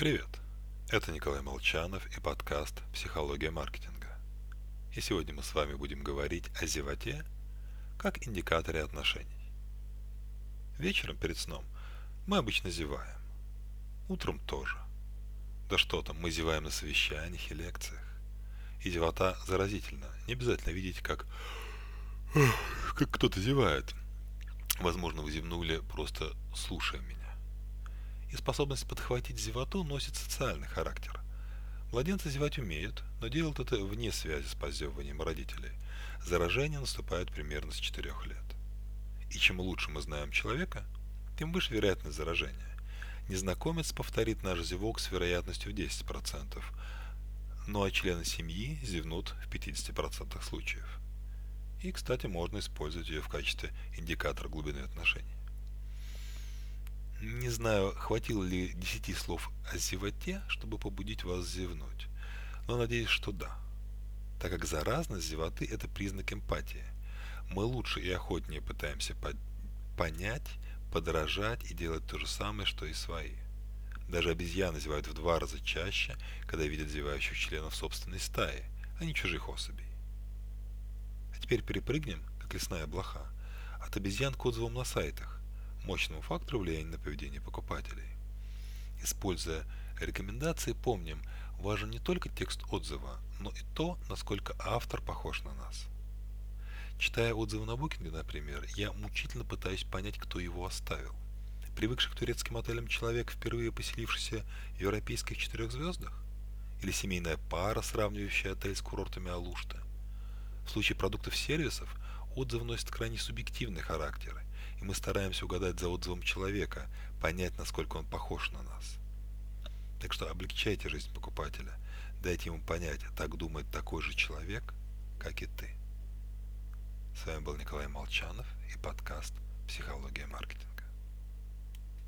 Привет! Это Николай Молчанов и подкаст «Психология маркетинга». И сегодня мы с вами будем говорить о зевоте как индикаторе отношений. Вечером перед сном мы обычно зеваем. Утром тоже. Да что там, мы зеваем на совещаниях и лекциях. И зевота заразительна. Не обязательно видеть, как кто-то зевает. Возможно, вы зевнули, просто слушая меня. И способность подхватить зевоту носит социальный характер. Младенцы зевать умеют, но делают это вне связи с позевыванием родителей. Заражение наступает примерно с 4 лет. И чем лучше мы знаем человека, тем выше вероятность заражения. Незнакомец повторит наш зевок с вероятностью в 10%, ну а члены семьи зевнут в 50% случаев. И, кстати, можно использовать ее в качестве индикатора глубины отношений. Не знаю, хватило ли 10 слов о зевоте, чтобы побудить вас зевнуть, но надеюсь, что да, так как заразность зевоты – это признак эмпатии. Мы лучше и охотнее пытаемся понять, подражать и делать то же самое, что и свои. Даже обезьяны зевают в 2 раза чаще, когда видят зевающих членов собственной стаи, а не чужих особей. А теперь перепрыгнем, как лесная блоха, от обезьян к отзывам на сайтах, мощному фактору влияния на поведение покупателей. Используя рекомендации, помним, важен не только текст отзыва, но и то, насколько автор похож на нас. Читая отзывы на Booking, например, я мучительно пытаюсь понять, кто его оставил. Привыкший к турецким отелям человек, впервые поселившийся в европейских 4 звездах? Или семейная пара, сравнивающая отель с курортами Алушта? В случае продуктов и сервисов отзывы носят крайне субъективный характер, и мы стараемся угадать за отзывом человека, понять, насколько он похож на нас. Так что облегчайте жизнь покупателя, дайте ему понять, так думает такой же человек, как и ты. С вами был Николай Молчанов и подкаст «Психология маркетинга».